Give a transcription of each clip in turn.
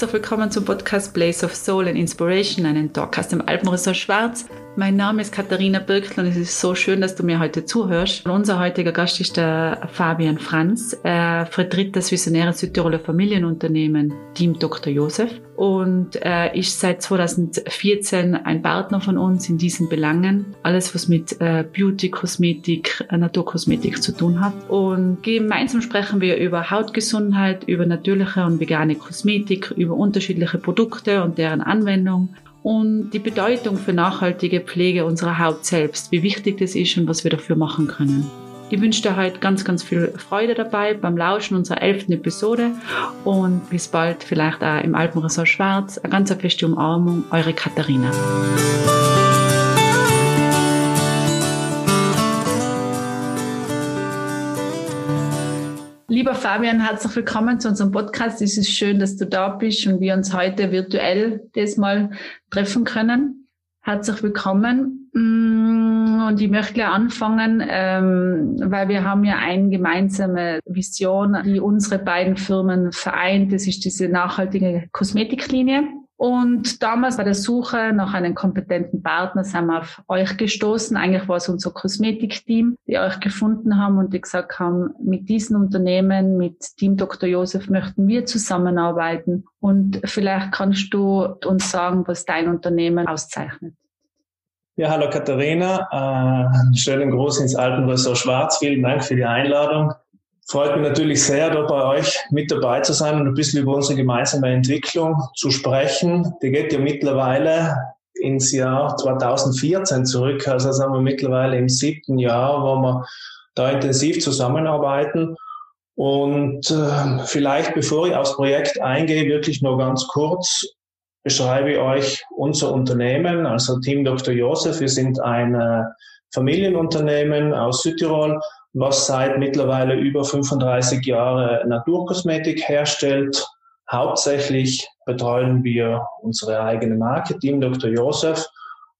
herzlich willkommen zum Podcast Place of Soul and Inspiration, einen Talk aus dem Alpenresort Schwarz. Mein Name ist Katharina Birktl und es ist so schön, dass du mir heute zuhörst. Und unser heutiger Gast ist der Fabian Franz. Er vertritt das visionäre Südtiroler Familienunternehmen Team Dr. Joseph und ist seit 2014 ein Partner von uns in diesen Belangen. Alles, was mit Beauty, Kosmetik, Naturkosmetik zu tun hat. Und gemeinsam sprechen wir über Hautgesundheit, über natürliche und vegane Kosmetik, über unterschiedliche Produkte und deren Anwendung. Und die Bedeutung für nachhaltige Pflege unserer Haut selbst, wie wichtig das ist und was wir dafür machen können. Ich wünsche dir heute ganz, ganz viel Freude dabei beim Lauschen unserer 11. Episode und bis bald, vielleicht auch im Alpenresort Schwarz. Eine ganz feste Umarmung, eure Katharina. Lieber Fabian, herzlich willkommen zu unserem Podcast. Es ist schön, dass du da bist und wir uns heute virtuell das mal treffen können. Herzlich willkommen. Und ich möchte gleich anfangen, weil wir haben ja eine gemeinsame Vision, die unsere beiden Firmen vereint. Das ist diese nachhaltige Kosmetiklinie. Und damals bei der Suche nach einem kompetenten Partner sind wir auf euch gestoßen. Eigentlich war es unser Kosmetikteam, die euch gefunden haben und die gesagt haben, mit diesem Unternehmen, mit Team Dr. Joseph möchten wir zusammenarbeiten. Und vielleicht kannst du uns sagen, was dein Unternehmen auszeichnet. Ja, hallo Katharina. Schönen Gruß ins Alpenresort Schwarz. Vielen Dank für die Einladung. Freut mich natürlich sehr, da bei euch mit dabei zu sein und ein bisschen über unsere gemeinsame Entwicklung zu sprechen. Die geht ja mittlerweile ins Jahr 2014 zurück. Also sind wir mittlerweile im 7. Jahr, wo wir da intensiv zusammenarbeiten. Und vielleicht, bevor ich aufs Projekt eingehe, wirklich nur ganz kurz beschreibe ich euch unser Unternehmen, also Team Dr. Joseph. Wir sind ein Familienunternehmen aus Südtirol, was seit mittlerweile über 35 Jahren Naturkosmetik herstellt. Hauptsächlich betreuen wir unsere eigene Marke, Team Dr. Joseph.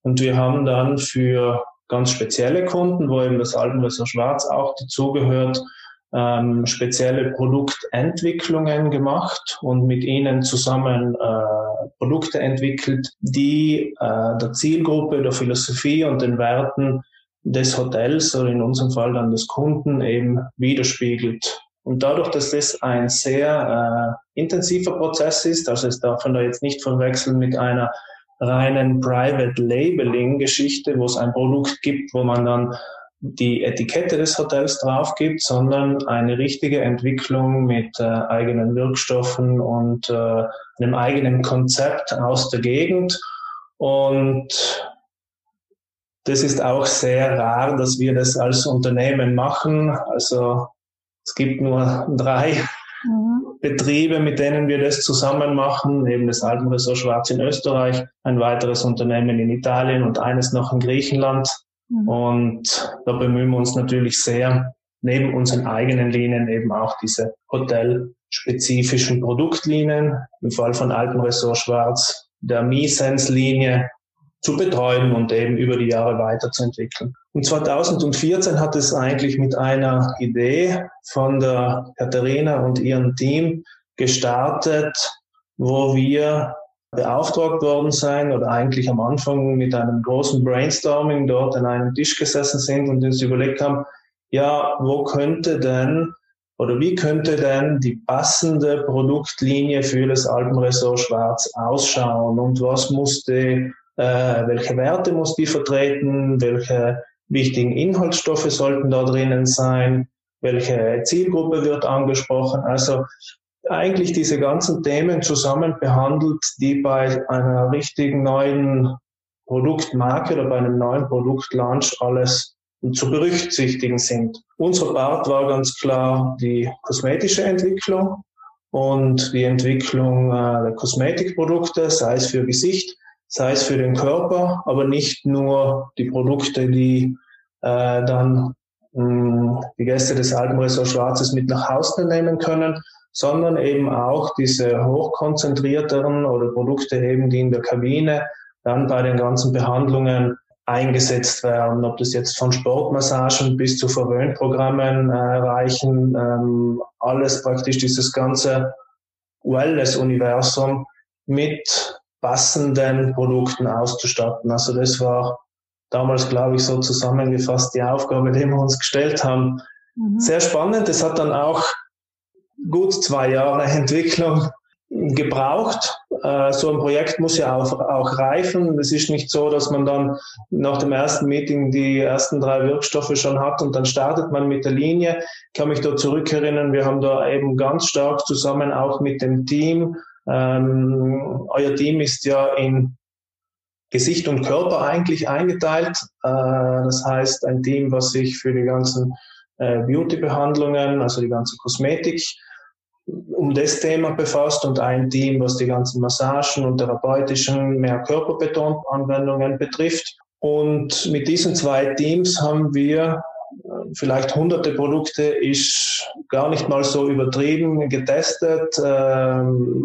Und wir haben dann für ganz spezielle Kunden, wo eben das Alpenresort Schwarz auch dazugehört, spezielle Produktentwicklungen gemacht und mit ihnen zusammen Produkte entwickelt, die der Zielgruppe, der Philosophie und den Werten des Hotels oder in unserem Fall dann des Kunden eben widerspiegelt. Und dadurch, dass das ein sehr intensiver Prozess ist, also es darf man da jetzt nicht verwechseln mit einer reinen Private-Labeling-Geschichte, wo es ein Produkt gibt, wo man dann die Etikette des Hotels drauf gibt, sondern eine richtige Entwicklung mit eigenen Wirkstoffen und einem eigenen Konzept aus der Gegend. Und das ist auch sehr rar, dass wir das als Unternehmen machen. Also es gibt nur 3 Betriebe, mit denen wir das zusammen machen. Eben das Alpenresort Schwarz in Österreich, ein weiteres Unternehmen in Italien und eines noch in Griechenland. Mhm. Und da bemühen wir uns natürlich sehr, neben unseren eigenen Linien eben auch diese hotelspezifischen Produktlinien, im Fall von Alpenresort Schwarz, der MeSense-Linie, zu betreuen und eben über die Jahre weiterzuentwickeln. Und 2014 hat es eigentlich mit einer Idee von der Katharina und ihrem Team gestartet, wo wir beauftragt worden sind oder eigentlich am Anfang mit einem großen Brainstorming dort an einem Tisch gesessen sind und uns überlegt haben, ja, wo könnte denn oder wie könnte denn die passende Produktlinie für das Alpenresort Schwarz ausschauen und was muss die welche Werte muss die vertreten, welche wichtigen Inhaltsstoffe sollten da drinnen sein, welche Zielgruppe wird angesprochen. Also eigentlich diese ganzen Themen zusammen behandelt, die bei einer richtigen neuen Produktmarke oder bei einem neuen Produktlaunch alles zu berücksichtigen sind. Unser Part war ganz klar die kosmetische Entwicklung und die Entwicklung der Kosmetikprodukte, sei es für Gesicht, sei es für den Körper, aber nicht nur die Produkte, die dann die Gäste des Alpenresort Schwarzes mit nach Hause nehmen können, sondern eben auch diese hochkonzentrierteren oder Produkte eben, die in der Kabine dann bei den ganzen Behandlungen eingesetzt werden, ob das jetzt von Sportmassagen bis zu Verwöhnprogrammen reichen, alles praktisch dieses ganze Wellness-Universum mit passenden Produkten auszustatten. Also das war damals, glaube ich, so zusammengefasst die Aufgabe, die wir uns gestellt haben. Mhm. Sehr spannend. Es hat dann auch gut 2 Jahre Entwicklung gebraucht. So ein Projekt muss ja auch reifen. Es ist nicht so, dass man dann nach dem ersten Meeting die ersten 3 Wirkstoffe schon hat und dann startet man mit der Linie. Ich kann mich da zurückerinnern, wir haben da eben ganz stark zusammen auch mit dem Team, euer Team ist ja in Gesicht und Körper eigentlich eingeteilt. Das heißt, ein Team, was sich für die ganzen Beauty-Behandlungen, also die ganze Kosmetik, um das Thema befasst und ein Team, was die ganzen Massagen und therapeutischen, mehr körperbetonten Anwendungen betrifft. Und mit diesen 2 Teams haben wir vielleicht hunderte Produkte, ist gar nicht mal so übertrieben, getestet,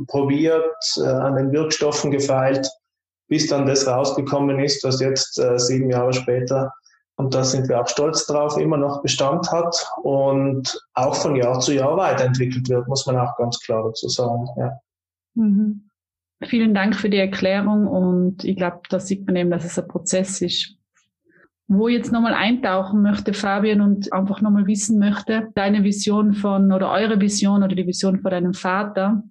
probiert, an den Wirkstoffen gefeilt, bis dann das rausgekommen ist, was jetzt 7 Jahre später, und da sind wir auch stolz drauf, immer noch Bestand hat und auch von Jahr zu Jahr weiterentwickelt wird, muss man auch ganz klar dazu sagen. Ja. Mhm. Vielen Dank für die Erklärung und ich glaube, da sieht man eben, dass es ein Prozess ist. Wo ich jetzt nochmal eintauchen möchte, Fabian, und einfach nochmal wissen möchte, deine Vision von oder eure Vision oder die Vision von deinem Vater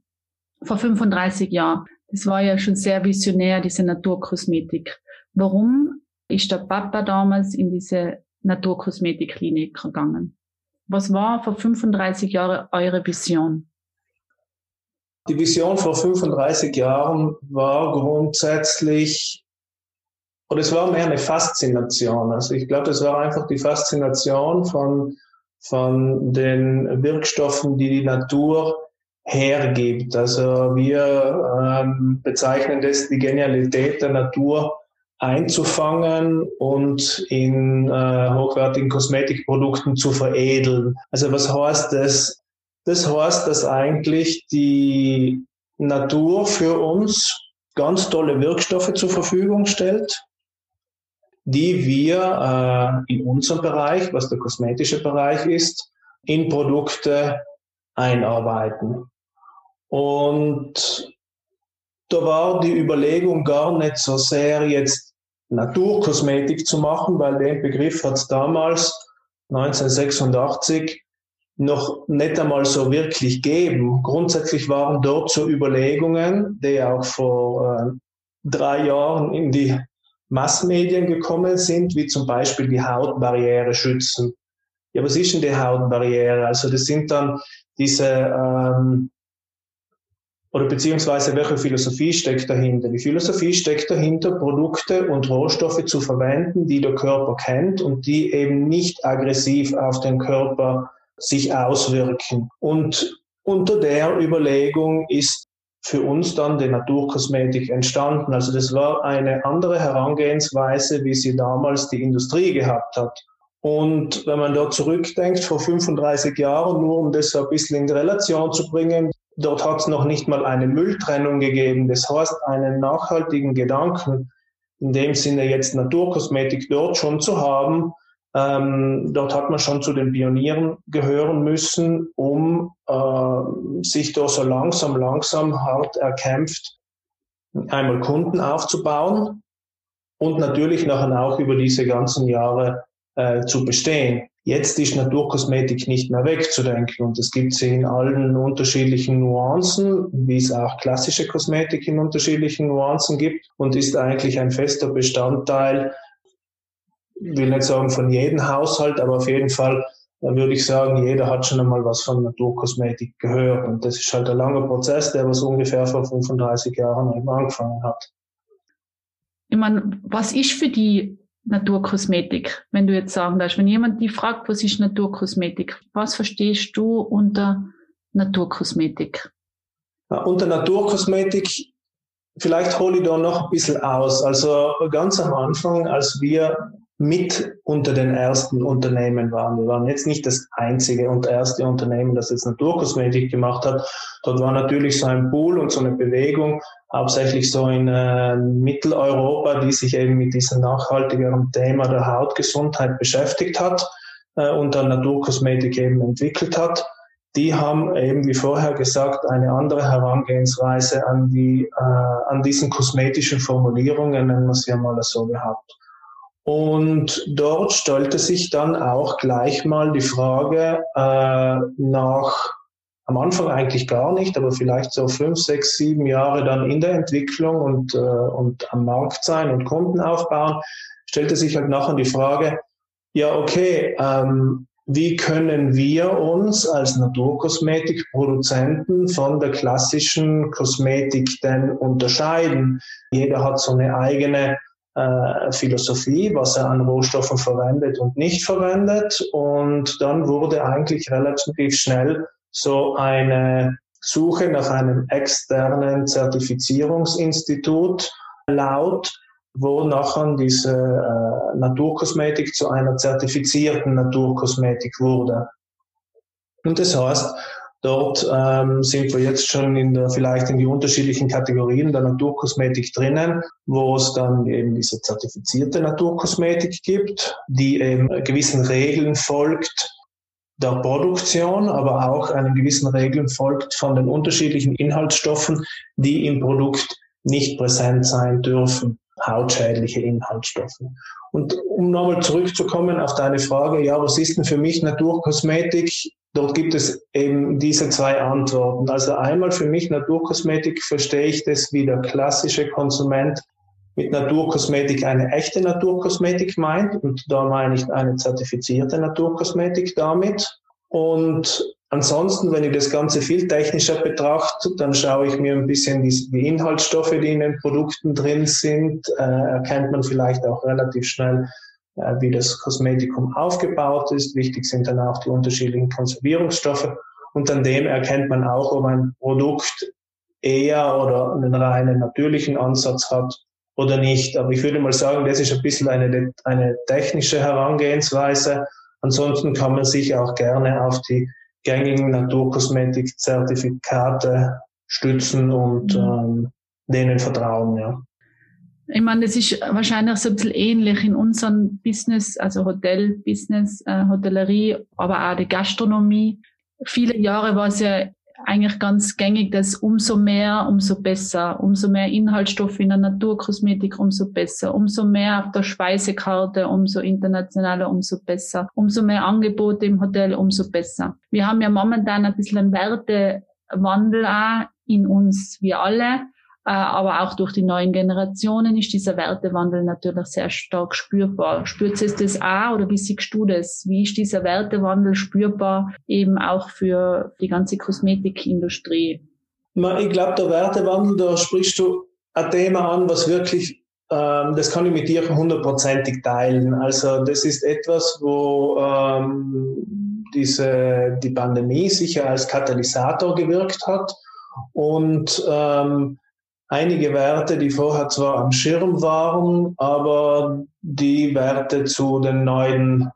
vor 35 Jahren. Das war ja schon sehr visionär, diese Naturkosmetik. Warum ist der Papa damals in diese Naturkosmetikklinik gegangen? Was war vor 35 Jahren eure Vision? Die Vision vor 35 Jahren war grundsätzlich, oder es war mehr eine Faszination. Also ich glaube, das war einfach die Faszination von den Wirkstoffen, die die Natur hergibt. Also wir bezeichnen das die Genialität der Natur, einzufangen und in hochwertigen Kosmetikprodukten zu veredeln. Also was heißt das? Das heißt, dass eigentlich die Natur für uns ganz tolle Wirkstoffe zur Verfügung stellt, die wir in unserem Bereich, was der kosmetische Bereich ist, in Produkte einarbeiten. Und da war die Überlegung gar nicht so sehr jetzt Naturkosmetik zu machen, weil den Begriff hat es damals 1986 noch nicht einmal so wirklich gegeben. Grundsätzlich waren dort so Überlegungen, die auch vor 3 Jahren in die Massenmedien gekommen sind, wie zum Beispiel die Hautbarriere schützen. Ja, was ist denn die Hautbarriere? Also das sind dann diese oder beziehungsweise welche Philosophie steckt dahinter? Die Philosophie steckt dahinter, Produkte und Rohstoffe zu verwenden, die der Körper kennt und die eben nicht aggressiv auf den Körper sich auswirken. Und unter der Überlegung ist für uns dann die Naturkosmetik entstanden. Also das war eine andere Herangehensweise, wie sie damals die Industrie gehabt hat. Und wenn man da zurückdenkt, vor 35 Jahren, nur um das so ein bisschen in Relation zu bringen, dort hat es noch nicht mal eine Mülltrennung gegeben. Das heißt, einen nachhaltigen Gedanken, in dem Sinne jetzt Naturkosmetik dort schon zu haben, dort hat man schon zu den Pionieren gehören müssen, um sich da so langsam hart erkämpft, einmal Kunden aufzubauen und natürlich nachher auch über diese ganzen Jahre zu bestehen. Jetzt ist Naturkosmetik nicht mehr wegzudenken und es gibt sie in allen unterschiedlichen Nuancen, wie es auch klassische Kosmetik in unterschiedlichen Nuancen gibt und ist eigentlich ein fester Bestandteil, ich will nicht sagen von jedem Haushalt, aber auf jeden Fall würde ich sagen, jeder hat schon einmal was von Naturkosmetik gehört und das ist halt ein langer Prozess, der was ungefähr vor 35 Jahren eben angefangen hat. Ich meine, was ist für die Naturkosmetik, wenn du jetzt sagen darfst, wenn jemand dich fragt, was ist Naturkosmetik, was verstehst du unter Naturkosmetik? Unter Naturkosmetik, vielleicht hole ich da noch ein bisschen aus. Also ganz am Anfang, als wir mit unter den ersten Unternehmen waren, wir waren jetzt nicht das einzige und erste Unternehmen, das jetzt Naturkosmetik gemacht hat, dort war natürlich so ein Pool und so eine Bewegung, hauptsächlich so in Mitteleuropa, die sich eben mit diesem nachhaltigeren Thema der Hautgesundheit beschäftigt hat und dann Naturkosmetik eben entwickelt hat. die haben eben, wie vorher gesagt, eine andere Herangehensweise an die an diesen kosmetischen Formulierungen, nennen wir es ja mal so, gehabt. Und dort stellte sich dann auch gleich mal die Frage nach, am Anfang eigentlich gar nicht, aber vielleicht so 5, 6, 7 Jahre dann in der Entwicklung und am Markt sein und Kunden aufbauen, stellte sich halt nachher die Frage, ja okay, wie können wir uns als Naturkosmetikproduzenten von der klassischen Kosmetik denn unterscheiden? Jeder hat so eine eigene Philosophie, was er an Rohstoffen verwendet und nicht verwendet. Und dann wurde eigentlich relativ schnell so eine Suche nach einem externen Zertifizierungsinstitut laut, wo nachher diese Naturkosmetik zu einer zertifizierten Naturkosmetik wurde. Und das heißt, dort sind wir jetzt schon vielleicht in die unterschiedlichen Kategorien der Naturkosmetik drinnen, wo es dann eben diese zertifizierte Naturkosmetik gibt, die eben gewissen Regeln folgt der Produktion, aber auch einen gewissen Regeln folgt von den unterschiedlichen Inhaltsstoffen, die im Produkt nicht präsent sein dürfen, hautschädliche Inhaltsstoffe. Und um nochmal zurückzukommen auf deine Frage, ja, was ist denn für mich Naturkosmetik? Dort gibt es eben diese zwei Antworten. Also einmal für mich Naturkosmetik verstehe ich das, wie der klassische Konsument mit Naturkosmetik eine echte Naturkosmetik meint. Und da meine ich eine zertifizierte Naturkosmetik damit. Und ansonsten, wenn ich das Ganze viel technischer betrachte, dann schaue ich mir ein bisschen die Inhaltsstoffe, die in den Produkten drin sind, erkennt man vielleicht auch relativ schnell, wie das Kosmetikum aufgebaut ist. Wichtig sind dann auch die unterschiedlichen Konservierungsstoffe. Und an dem erkennt man auch, ob ein Produkt eher oder einen reinen natürlichen Ansatz hat oder nicht. Aber ich würde mal sagen, das ist ein bisschen eine technische Herangehensweise. Ansonsten kann man sich auch gerne auf die gängigen Naturkosmetik-Zertifikate stützen und denen vertrauen, ja. Ich meine, das ist wahrscheinlich so ein bisschen ähnlich in unserem Business, also Hotel-Business, Hotellerie, aber auch die Gastronomie. Viele Jahre war es ja eigentlich ganz gängig, dass umso mehr, umso besser, umso mehr Inhaltsstoffe in der Naturkosmetik, umso besser, umso mehr auf der Speisekarte, umso internationaler, umso besser, umso mehr Angebote im Hotel, umso besser. Wir haben ja momentan ein bisschen einen Wertewandel auch in uns, wir alle, aber auch durch die neuen Generationen ist dieser Wertewandel natürlich sehr stark spürbar. Spürt es das auch oder wie siehst du das? Wie ist dieser Wertewandel spürbar eben auch für die ganze Kosmetikindustrie? Ich glaube, der Wertewandel, da sprichst du ein Thema an, was wirklich, das kann ich mit dir 100%ig teilen. Also das ist etwas, wo die Pandemie sicher als Katalysator gewirkt hat und einige Werte, die vorher zwar am Schirm waren, aber die Werte zu den neuen,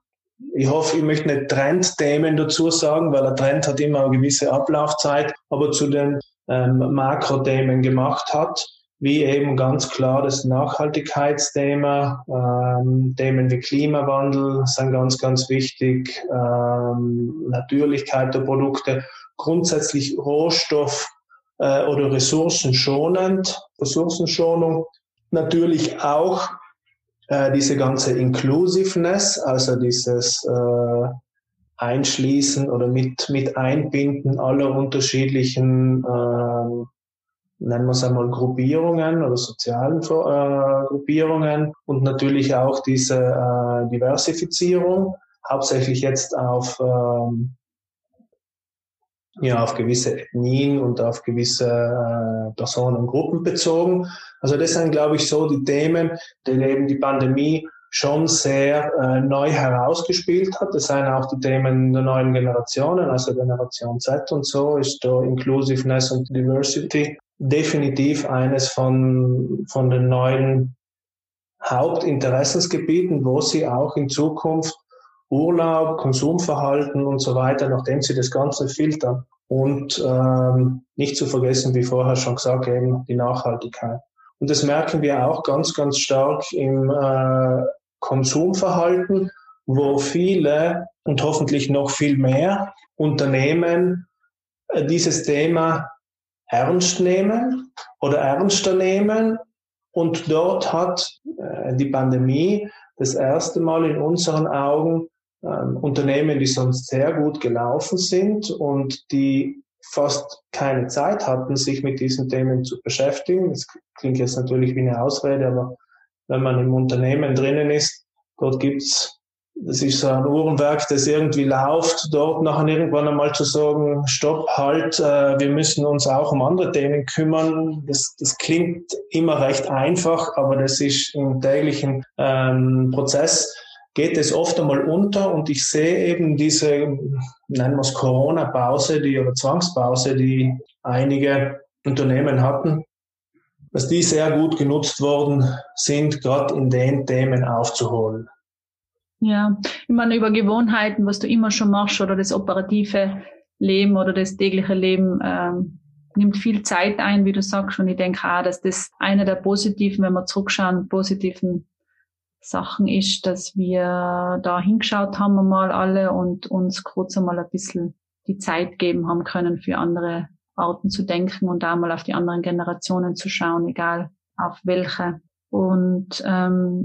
ich hoffe, ich möchte nicht Trendthemen dazu sagen, weil der Trend hat immer eine gewisse Ablaufzeit, aber zu den Makrothemen gemacht hat, wie eben ganz klar das Nachhaltigkeitsthema, Themen wie Klimawandel sind ganz, ganz wichtig, Natürlichkeit der Produkte, grundsätzlich Rohstoff, oder Ressourcenschonung. Natürlich auch diese ganze Inclusiveness, also dieses Einschließen oder mit Einbinden aller unterschiedlichen, nennen wir es einmal Gruppierungen oder sozialen Gruppierungen und natürlich auch diese Diversifizierung, hauptsächlich jetzt auf gewisse Ethnien und auf gewisse Personen und Gruppen bezogen. Also das sind, glaube ich, so die Themen, die eben die Pandemie schon sehr neu herausgespielt hat. Das sind auch die Themen der neuen Generationen, also Generation Z und so, ist da Inclusiveness und Diversity definitiv eines von den neuen Hauptinteressensgebieten, wo sie auch in Zukunft Urlaub, Konsumverhalten und so weiter, nachdem sie das Ganze filtern. Und nicht zu vergessen, wie vorher schon gesagt, eben die Nachhaltigkeit. Und das merken wir auch ganz, ganz stark im Konsumverhalten, wo viele und hoffentlich noch viel mehr Unternehmen dieses Thema ernst nehmen oder ernster nehmen. Und dort hat die Pandemie das erste Mal in unseren Augen Unternehmen, die sonst sehr gut gelaufen sind und die fast keine Zeit hatten, sich mit diesen Themen zu beschäftigen. Das klingt jetzt natürlich wie eine Ausrede, aber wenn man im Unternehmen drinnen ist, dort gibt's, das ist so ein Uhrenwerk, das irgendwie läuft, dort nachher irgendwann einmal zu sagen, stopp, halt, wir müssen uns auch um andere Themen kümmern. Das klingt immer recht einfach, aber das ist im täglichen Prozess, geht es oft einmal unter, und ich sehe eben diese, nennen wir es Corona-Pause, oder Zwangspause, die einige Unternehmen hatten, dass die sehr gut genutzt worden sind, gerade in den Themen aufzuholen. Ja, ich meine, über Gewohnheiten, was du immer schon machst, oder das operative Leben oder das tägliche Leben nimmt viel Zeit ein, wie du sagst, und ich denke auch, dass das einer der positiven, wenn wir zurückschauen, positiven Sachen ist, dass wir da hingeschaut haben einmal alle und uns kurz einmal ein bisschen die Zeit geben haben können, für andere Arten zu denken und auch mal auf die anderen Generationen zu schauen, egal auf welche. Und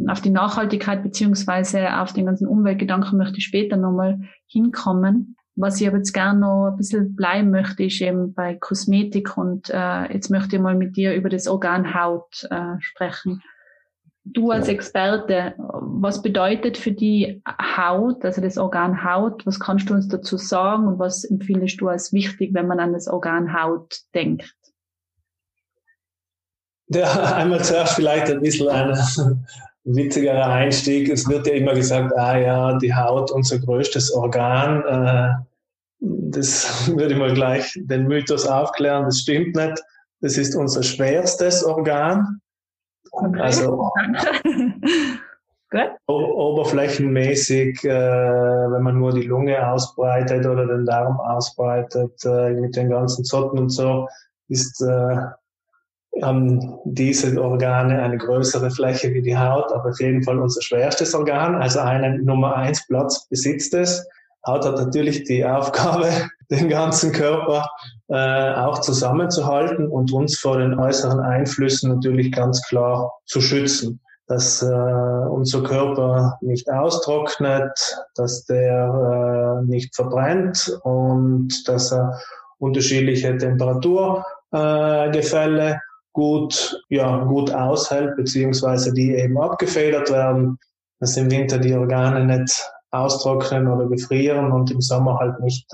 auf die Nachhaltigkeit beziehungsweise auf den ganzen Umweltgedanken möchte ich später nochmal hinkommen. Was ich aber jetzt gerne noch ein bisschen bleiben möchte, ist eben bei Kosmetik, und jetzt möchte ich mal mit dir über das Organ Haut sprechen. Du als Experte, was bedeutet für die Haut, also das Organ Haut, was kannst du uns dazu sagen und was empfindest du als wichtig, wenn man an das Organ Haut denkt? Ja, einmal zuerst vielleicht ein bisschen ein witzigerer Einstieg. Es wird ja immer gesagt, die Haut, unser größtes Organ. Das würde ich mal gleich den Mythos aufklären, das stimmt nicht. Das ist unser schwerstes Organ. Okay. Also oberflächenmäßig, wenn man nur die Lunge ausbreitet oder den Darm ausbreitet, mit den ganzen Zotten und so, haben diese Organe eine größere Fläche wie die Haut, aber auf jeden Fall unser schwerstes Organ, also einen Nummer-1-Platz besitzt es. Haut hat natürlich die Aufgabe, den ganzen Körper auch zusammenzuhalten und uns vor den äußeren Einflüssen natürlich ganz klar zu schützen. Dass unser Körper nicht austrocknet, dass der nicht verbrennt und dass er unterschiedliche Temperaturgefälle gut aushält, beziehungsweise die eben abgefedert werden, dass im Winter die Organe nicht austrocknen oder gefrieren und im Sommer halt nicht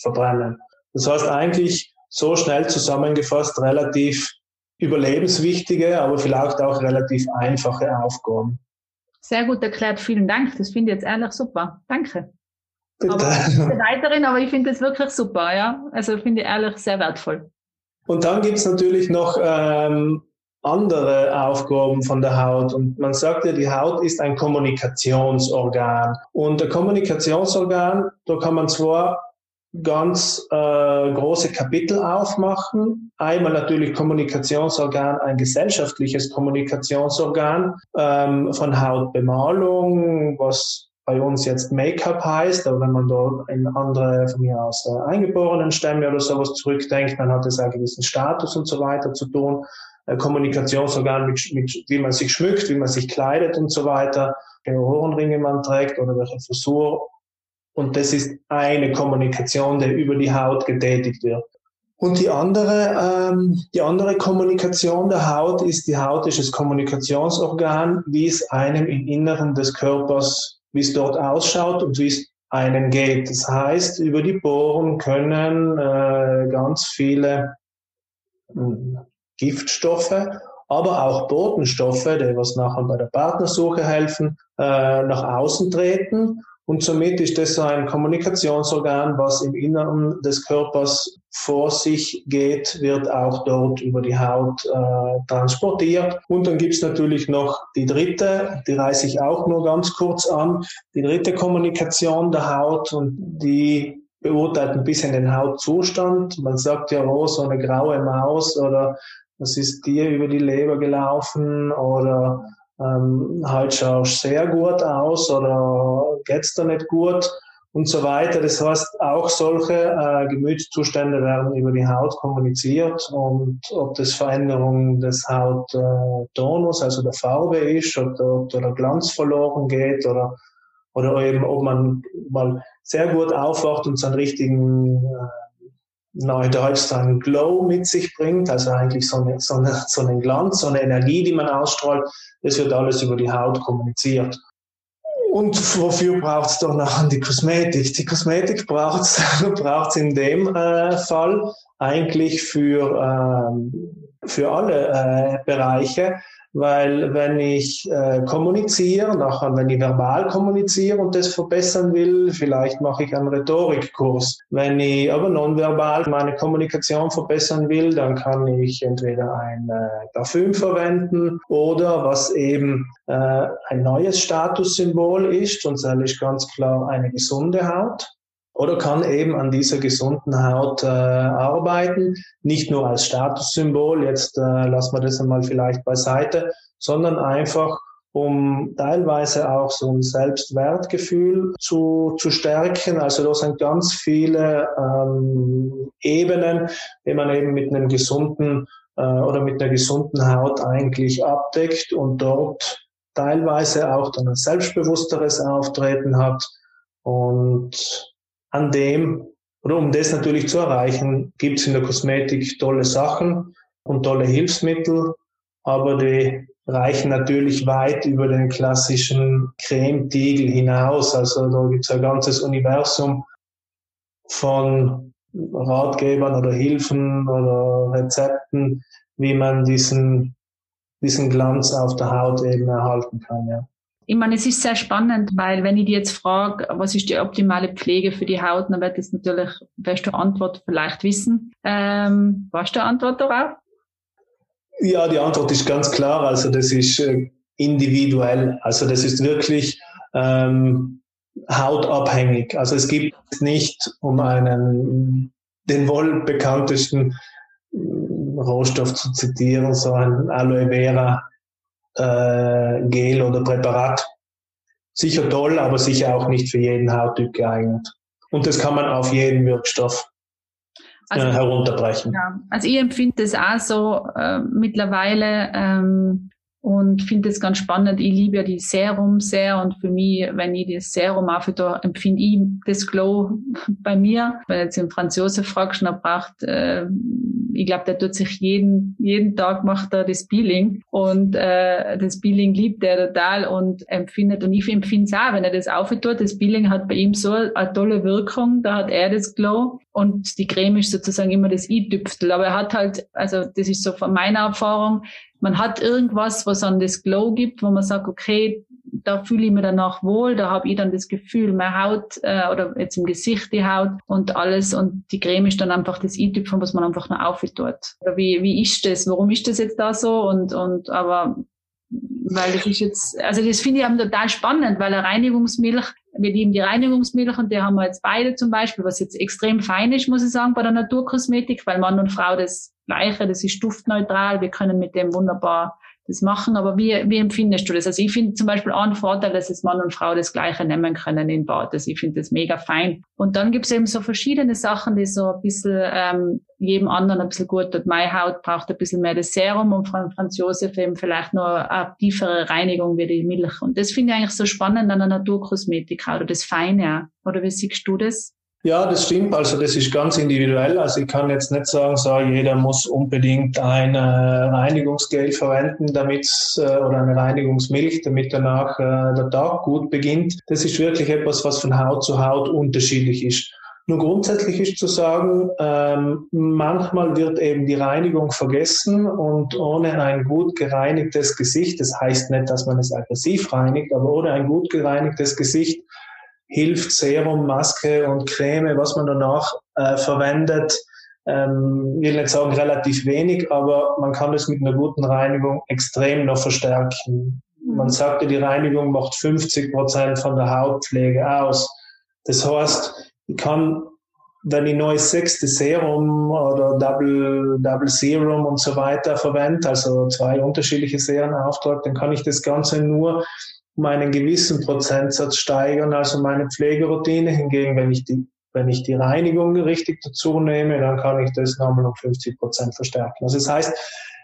verbrennen. Das heißt eigentlich so schnell zusammengefasst relativ überlebenswichtige, aber vielleicht auch relativ einfache Aufgaben. Sehr gut erklärt, vielen Dank. Das finde ich jetzt ehrlich super. Danke. Bitte. Aber ich finde das wirklich super, ja. Also finde ich ehrlich sehr wertvoll. Und dann gibt's natürlich noch andere Aufgaben von der Haut. Und man sagt ja, die Haut ist ein Kommunikationsorgan. Und ein Kommunikationsorgan, da kann man zwar ganz große Kapitel aufmachen. Einmal natürlich Kommunikationsorgan, ein gesellschaftliches Kommunikationsorgan von Hautbemalung, was bei uns jetzt Make-up heißt, aber wenn man da in andere, von mir aus eingeborenen Stämme oder sowas zurückdenkt, dann hat es einen gewissen Status und so weiter zu tun. Kommunikationsorgan, mit wie man sich schmückt, wie man sich kleidet und so weiter, welche Ohrenringe man trägt oder welche Frisur. Und das ist eine Kommunikation, die über die Haut getätigt wird. Und die andere Kommunikation der Haut ist, die Haut ist das Kommunikationsorgan, wie es einem im Inneren des Körpers, wie es dort ausschaut und wie es einem geht. Das heißt, über die Poren können ganz viele Giftstoffe, aber auch Botenstoffe, die was nachher bei der Partnersuche helfen, nach außen treten. Und somit ist das so ein Kommunikationsorgan, was im Inneren des Körpers vor sich geht, wird auch dort über die Haut transportiert. Und dann gibt's natürlich noch die dritte, die reiße ich auch nur ganz kurz an, die dritte Kommunikation der Haut, und die beurteilt ein bisschen den Hautzustand. Man sagt ja, so eine graue Maus, oder was ist dir über die Leber gelaufen, oder heute schaust du sehr gut aus oder geht's dir nicht gut und so weiter. Das heißt, auch solche Gemütszustände werden über die Haut kommuniziert und ob das Veränderung des Hauttonus, also der Farbe ist oder ob der Glanz verloren geht oder eben ob man mal sehr gut aufwacht und seinen richtigen in Deutsch sagen, Glow mit sich bringt, also eigentlich so einen Glanz, so eine Energie, die man ausstrahlt, das wird alles über die Haut kommuniziert. Und wofür braucht es doch nachher die Kosmetik? Die Kosmetik braucht's in dem Fall eigentlich für alle Bereiche, weil wenn ich kommuniziere, nachher wenn ich verbal kommuniziere und das verbessern will, vielleicht mache ich einen Rhetorikkurs. Wenn ich aber nonverbal meine Kommunikation verbessern will, dann kann ich entweder ein Parfüm verwenden oder was eben ein neues Statussymbol ist, und das ist ganz klar eine gesunde Haut. Oder kann eben an dieser gesunden Haut arbeiten, nicht nur als Statussymbol, jetzt lassen wir das einmal vielleicht beiseite, sondern einfach, um teilweise auch so ein Selbstwertgefühl zu stärken. Also da sind ganz viele Ebenen, die man eben mit einem gesunden oder mit einer gesunden Haut eigentlich abdeckt und dort teilweise auch dann ein selbstbewussteres Auftreten hat. Und an dem, oder um das natürlich zu erreichen, gibt es in der Kosmetik tolle Sachen und tolle Hilfsmittel, aber die reichen natürlich weit über den klassischen Cremetiegel hinaus. Also da gibt es ein ganzes Universum von Ratgebern oder Hilfen oder Rezepten, wie man diesen Glanz auf der Haut eben erhalten kann, ja. Ich meine, es ist sehr spannend, weil wenn ich dich jetzt frage, was ist die optimale Pflege für die Haut, dann wird das natürlich, wirst du Antwort vielleicht wissen. Weißt du die Antwort darauf? Ja, die Antwort ist ganz klar. Also das ist individuell. Also das ist wirklich hautabhängig. Also es gibt nicht den wohl bekanntesten Rohstoff zu zitieren, so ein Aloe Vera Gel oder Präparat. Sicher toll, aber sicher auch nicht für jeden Hauttyp geeignet. Und das kann man auf jeden Wirkstoff herunterbrechen. Ja. Also ich empfinde das auch so mittlerweile und finde das ganz spannend. Ich liebe ja die Serum sehr und für mich, wenn ich das Serum aufhöre, empfinde ich das Glow bei mir. Wenn jetzt den Franz Josef fragst, dann braucht ich glaube, der tut sich jeden Tag macht er das Peeling und das Peeling liebt er total und empfindet, und ich empfinde es auch, wenn er das auftut, das Peeling hat bei ihm so eine tolle Wirkung, da hat er das Glow und die Creme ist sozusagen immer das i-Tüpfel, aber er hat halt, also das ist so von meiner Erfahrung, man hat irgendwas, was an das Glow gibt, wo man sagt, okay, da fühle ich mich danach wohl, da habe ich dann das Gefühl, meine Haut oder jetzt im Gesicht die Haut und alles, und die Creme ist dann einfach das i-Tüpfchen, was man einfach noch auftut. Wie ist das? Warum ist das jetzt da so? Und aber weil das ist jetzt, also das finde ich eben total spannend, weil eine Reinigungsmilch, wir lieben die Reinigungsmilch und die haben wir jetzt beide zum Beispiel, was jetzt extrem fein ist, muss ich sagen, bei der Naturkosmetik, weil Mann und Frau das Gleiche, das ist duftneutral, wir können mit dem wunderbar das machen, aber wie empfindest du das? Also ich finde zum Beispiel einen Vorteil, dass es Mann und Frau das Gleiche nehmen können in Bad. Also ich finde das mega fein. Und dann gibt es eben so verschiedene Sachen, die so ein bisschen jedem anderen ein bisschen gut tut. Meine Haut braucht ein bisschen mehr das Serum und von Franz Josef eben vielleicht noch eine tiefere Reinigung wie die Milch. Und das finde ich eigentlich so spannend an der Naturkosmetik oder das Feine. Oder wie siehst du das? Ja, das stimmt. Also das ist ganz individuell. Also ich kann jetzt nicht sagen, jeder muss unbedingt ein Reinigungsgel verwenden, oder eine Reinigungsmilch, damit danach der Tag gut beginnt. Das ist wirklich etwas, was von Haut zu Haut unterschiedlich ist. Nur grundsätzlich ist zu sagen, manchmal wird eben die Reinigung vergessen, und ohne ein gut gereinigtes Gesicht, das heißt nicht, dass man es aggressiv reinigt, aber ohne ein gut gereinigtes Gesicht hilft Serum, Maske und Creme, was man danach verwendet. Ich will nicht sagen relativ wenig, aber man kann das mit einer guten Reinigung extrem noch verstärken. Man sagt ja, die Reinigung macht 50% von der Hautpflege aus. Das heißt, ich kann wenn ich neues 6. Serum oder Double Serum und so weiter verwende, also 2 unterschiedliche Serien auftrage, dann kann ich das Ganze nur um einen gewissen Prozentsatz steigern, also meine Pflegeroutine. Hingegen, wenn ich die Reinigung richtig dazu nehme, dann kann ich das nochmal um 50% verstärken. Also das heißt,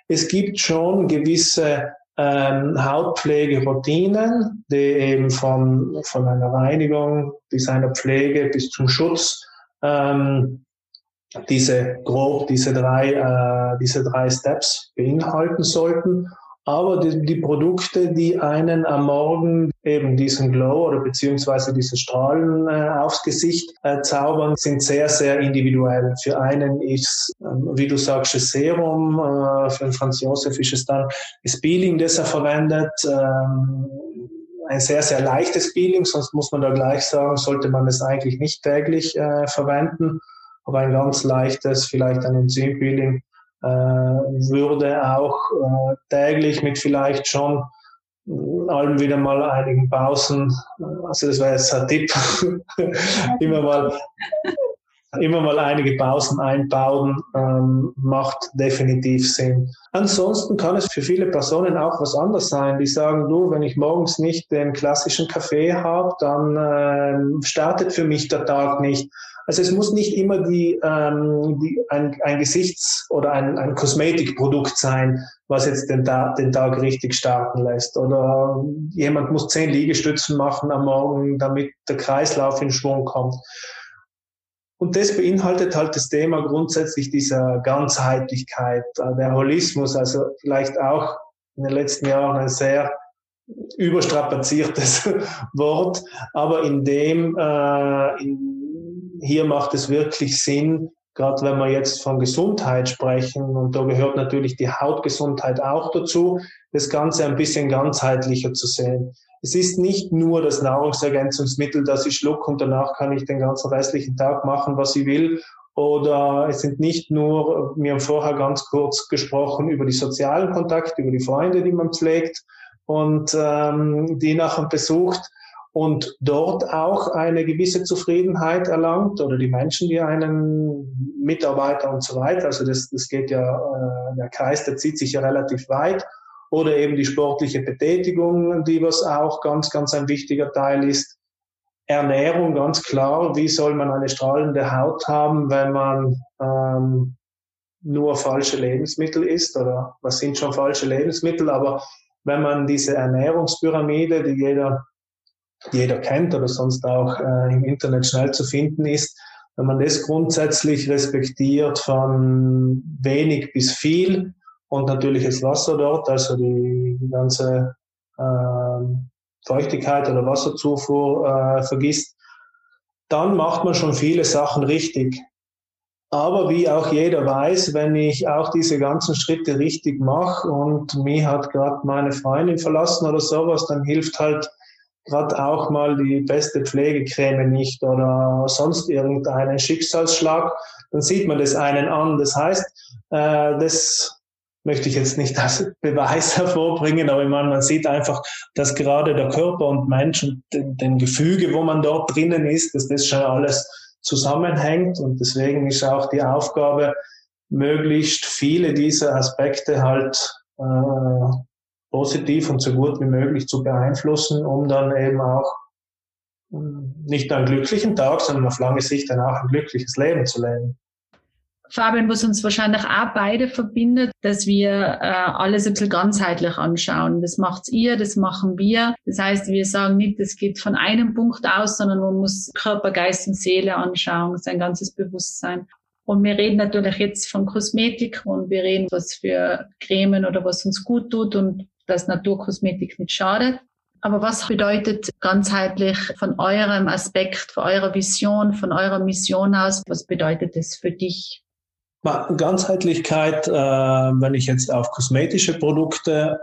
es gibt schon gewisse Hautpflegeroutinen, die eben von einer Reinigung bis einer Pflege bis zum Schutz diese drei Steps beinhalten sollten. Aber die Produkte, die einen am Morgen eben diesen Glow oder beziehungsweise diese Strahlen aufs Gesicht zaubern, sind sehr, sehr individuell. Für einen ist, wie du sagst, das Serum, für den Franz Josef ist es dann das Peeling, das er verwendet, ein sehr, sehr leichtes Peeling, sonst muss man da gleich sagen, sollte man es eigentlich nicht täglich verwenden, aber ein ganz leichtes, vielleicht ein Enzympeeling, würde auch täglich mit vielleicht schon allem wieder mal einigen Pausen, also das wäre jetzt ein Tipp, immer mal einige Pausen einbauen, macht definitiv Sinn. Ansonsten kann es für viele Personen auch was anderes sein, die sagen, du, wenn ich morgens nicht den klassischen Kaffee habe, dann startet für mich der Tag nicht. Also es muss nicht immer ein Gesichts- oder ein Kosmetikprodukt sein, was jetzt den Tag richtig starten lässt. Oder jemand muss 10 Liegestützen machen am Morgen, damit der Kreislauf in Schwung kommt. Und das beinhaltet halt das Thema grundsätzlich dieser Ganzheitlichkeit, der Holismus, also vielleicht auch in den letzten Jahren ein sehr überstrapaziertes Wort, aber hier macht es wirklich Sinn, gerade wenn wir jetzt von Gesundheit sprechen, und da gehört natürlich die Hautgesundheit auch dazu, das Ganze ein bisschen ganzheitlicher zu sehen. Es ist nicht nur das Nahrungsergänzungsmittel, das ich schlucke und danach kann ich den ganzen restlichen Tag machen, was ich will. Oder es sind nicht nur, wir haben vorher ganz kurz gesprochen über die sozialen Kontakte, über die Freunde, die man pflegt und die nachher besucht. Und dort auch eine gewisse Zufriedenheit erlangt oder die Menschen, die einen Mitarbeiter und so weiter, also das geht ja, der Kreis, der zieht sich ja relativ weit, oder eben die sportliche Betätigung, die was auch ganz, ganz ein wichtiger Teil ist. Ernährung, ganz klar, wie soll man eine strahlende Haut haben, wenn man nur falsche Lebensmittel isst, oder was sind schon falsche Lebensmittel, aber wenn man diese Ernährungspyramide, die jeder kennt oder sonst auch im Internet schnell zu finden ist, wenn man das grundsätzlich respektiert von wenig bis viel und natürlich das Wasser dort, also die ganze Feuchtigkeit oder Wasserzufuhr vergisst, dann macht man schon viele Sachen richtig. Aber wie auch jeder weiß, wenn ich auch diese ganzen Schritte richtig mache und mich hat gerade meine Freundin verlassen oder sowas, dann hilft halt gerade auch mal die beste Pflegecreme nicht oder sonst irgendeinen Schicksalsschlag, dann sieht man das einen an. Das heißt, das möchte ich jetzt nicht als Beweis hervorbringen, aber ich meine, man sieht einfach, dass gerade der Körper und Mensch und den Gefüge, wo man dort drinnen ist, dass das schon alles zusammenhängt, und deswegen ist auch die Aufgabe, möglichst viele dieser Aspekte halt positiv und so gut wie möglich zu beeinflussen, um dann eben auch nicht nur einen glücklichen Tag, sondern auf lange Sicht dann auch ein glückliches Leben zu leben. Fabian, was uns wahrscheinlich auch beide verbindet, dass wir alles ein bisschen ganzheitlich anschauen. Das macht ihr, das machen wir. Das heißt, wir sagen nicht, das geht von einem Punkt aus, sondern man muss Körper, Geist und Seele anschauen, sein ganzes Bewusstsein. Und wir reden natürlich jetzt von Kosmetik und wir reden, was für Cremen oder was uns gut tut und dass Naturkosmetik nicht schadet. Aber was bedeutet ganzheitlich von eurem Aspekt, von eurer Vision, von eurer Mission aus, was bedeutet es für dich? Ganzheitlichkeit, wenn ich jetzt auf kosmetische Produkte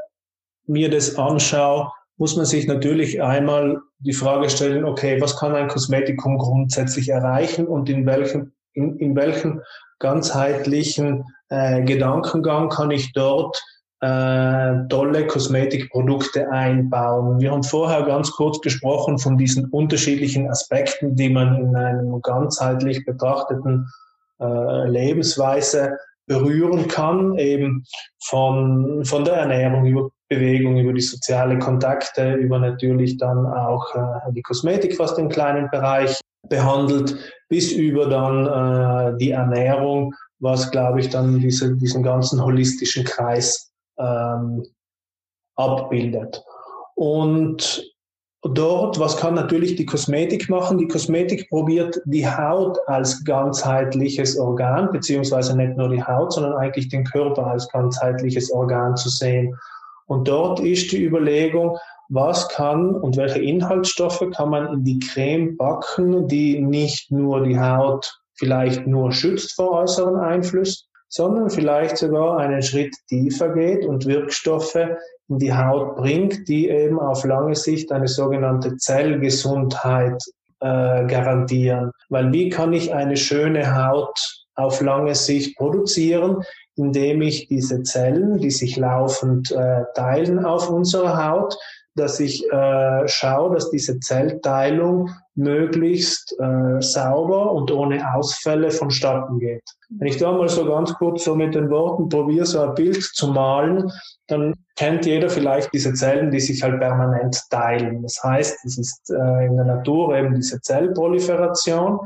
mir das anschaue, muss man sich natürlich einmal die Frage stellen, okay, was kann ein Kosmetikum grundsätzlich erreichen und in welchen ganzheitlichen Gedankengang kann ich dort tolle Kosmetikprodukte einbauen. Wir haben vorher ganz kurz gesprochen von diesen unterschiedlichen Aspekten, die man in einem ganzheitlich betrachteten Lebensweise berühren kann, eben von der Ernährung über Bewegung, über die sozialen Kontakte, über natürlich dann auch die Kosmetik fast im kleinen Bereich behandelt, bis über dann die Ernährung, was, glaube ich, dann diesen ganzen holistischen Kreis abbildet. Und dort, was kann natürlich die Kosmetik machen? Die Kosmetik probiert die Haut als ganzheitliches Organ, beziehungsweise nicht nur die Haut, sondern eigentlich den Körper als ganzheitliches Organ zu sehen. Und dort ist die Überlegung, was kann und welche Inhaltsstoffe kann man in die Creme packen, die nicht nur die Haut vielleicht nur schützt vor äußeren Einflüssen, sondern vielleicht sogar einen Schritt tiefer geht und Wirkstoffe in die Haut bringt, die eben auf lange Sicht eine sogenannte Zellgesundheit garantieren. Weil wie kann ich eine schöne Haut auf lange Sicht produzieren, indem ich diese Zellen, die sich laufend teilen auf unserer Haut, dass ich schaue, dass diese Zellteilung möglichst sauber und ohne Ausfälle vonstatten geht. Wenn ich da mal so ganz kurz so mit den Worten probiere, so ein Bild zu malen, dann kennt jeder vielleicht diese Zellen, die sich halt permanent teilen. Das heißt, es ist in der Natur eben diese Zellproliferation,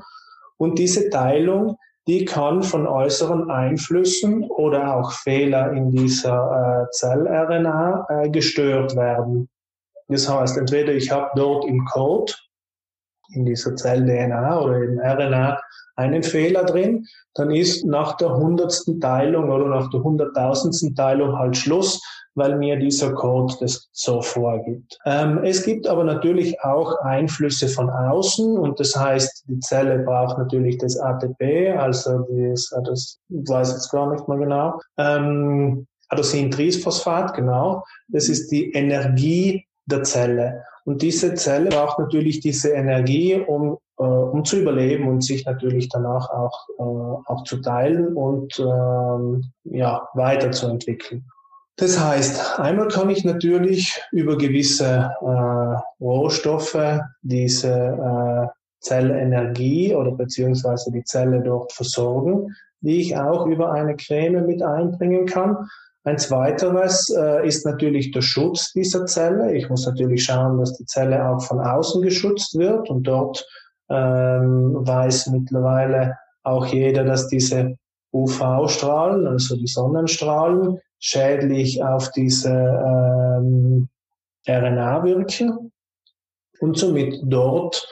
und diese Teilung, die kann von äußeren Einflüssen oder auch Fehler in dieser Zell-RNA gestört werden. Das heißt, entweder ich habe dort im Code, in dieser Zell-DNA oder in RNA, einen Fehler drin, dann ist nach der 100. Teilung oder nach der 100.000. Teilung halt Schluss, weil mir dieser Code das so vorgibt. Es gibt aber natürlich auch Einflüsse von außen, und das heißt, die Zelle braucht natürlich das ATP, also das weiß ich jetzt gar nicht mehr genau, Adenosintriphosphat, genau, das ist die Energie der Zelle. Und diese Zelle braucht natürlich diese Energie, um zu überleben und sich natürlich danach auch zu teilen und weiterzuentwickeln. Das heißt, einmal kann ich natürlich über gewisse Rohstoffe diese Zellenergie oder beziehungsweise die Zelle dort versorgen, die ich auch über eine Creme mit einbringen kann. Ein zweiteres ist natürlich der Schutz dieser Zelle. Ich muss natürlich schauen, dass die Zelle auch von außen geschützt wird, und dort weiß mittlerweile auch jeder, dass diese UV-Strahlen, also die Sonnenstrahlen, schädlich auf diese RNA wirken und somit dort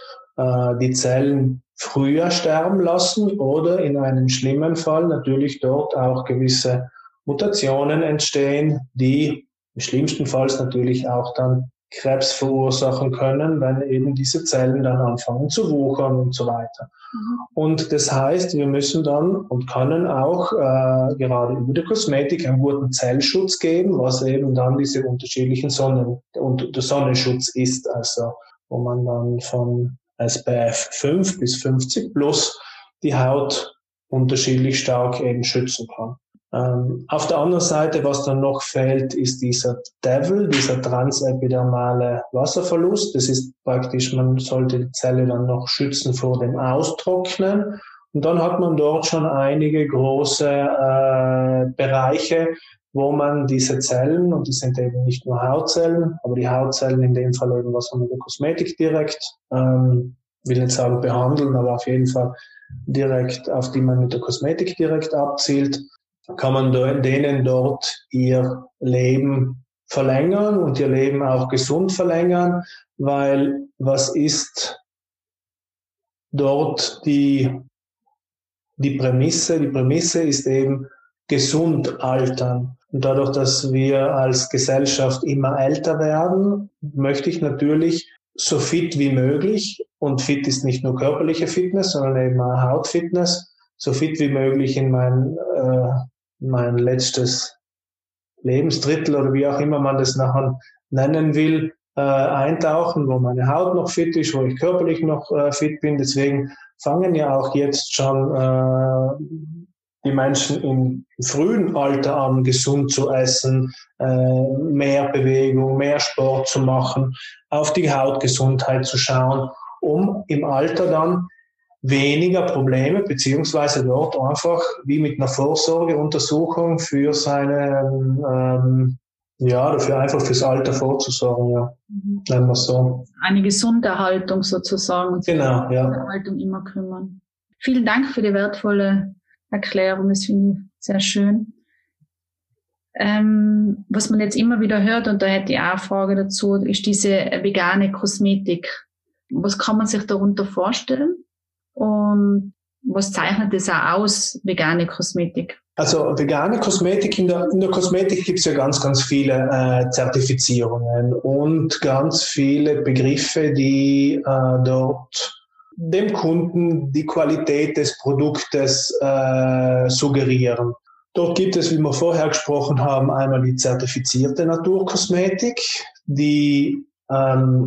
die Zellen früher sterben lassen oder in einem schlimmen Fall natürlich dort auch gewisse Mutationen entstehen, die schlimmstenfalls natürlich auch dann Krebs verursachen können, wenn eben diese Zellen dann anfangen zu wuchern und so weiter. Mhm. Und das heißt, wir müssen dann und können auch gerade über die Kosmetik einen guten Zellschutz geben, was eben dann diese unterschiedlichen der Sonnenschutz ist, also wo man dann von SPF 5 bis 50 plus die Haut unterschiedlich stark eben schützen kann. Auf der anderen Seite, was dann noch fehlt, ist dieser Devil, dieser transepidermale Wasserverlust. Das ist praktisch, man sollte die Zelle dann noch schützen vor dem Austrocknen. Und dann hat man dort schon einige große Bereiche, wo man diese Zellen, und das sind eben nicht nur Hautzellen, aber die Hautzellen in dem Fall eben was von der Kosmetik direkt, will nicht sagen behandeln, aber auf jeden Fall direkt, auf die man mit der Kosmetik direkt abzielt, kann man denen dort ihr Leben verlängern und ihr Leben auch gesund verlängern, weil was ist dort die Prämisse? Die Prämisse ist eben gesund altern. Und dadurch, dass wir als Gesellschaft immer älter werden, möchte ich natürlich so fit wie möglich, und fit ist nicht nur körperliche Fitness, sondern eben auch Hautfitness, so fit wie möglich in mein letztes Lebensdrittel oder wie auch immer man das nachher nennen will, eintauchen, wo meine Haut noch fit ist, wo ich körperlich noch fit bin. Deswegen fangen ja auch jetzt schon die Menschen im frühen Alter an, gesund zu essen, mehr Bewegung, mehr Sport zu machen, auf die Hautgesundheit zu schauen, um im Alter dann weniger Probleme, beziehungsweise dort einfach wie mit einer Vorsorgeuntersuchung für seine, ja, dafür einfach fürs Alter vorzusorgen, ja. Nennen wir es so. Eine Gesunderhaltung sozusagen. Und genau, ja. Gesunderhaltung immer kümmern. Vielen Dank für die wertvolle Erklärung, das finde ich sehr schön. Was man jetzt immer wieder hört, und da hätte ich auch eine Frage dazu, ist diese vegane Kosmetik. Was kann man sich darunter vorstellen? Und was zeichnet das auch aus, vegane Kosmetik? Also vegane Kosmetik, in der Kosmetik gibt es ja ganz, ganz viele Zertifizierungen und ganz viele Begriffe, die dort dem Kunden die Qualität des Produktes suggerieren. Dort gibt es, wie wir vorher gesprochen haben, einmal die zertifizierte Naturkosmetik, die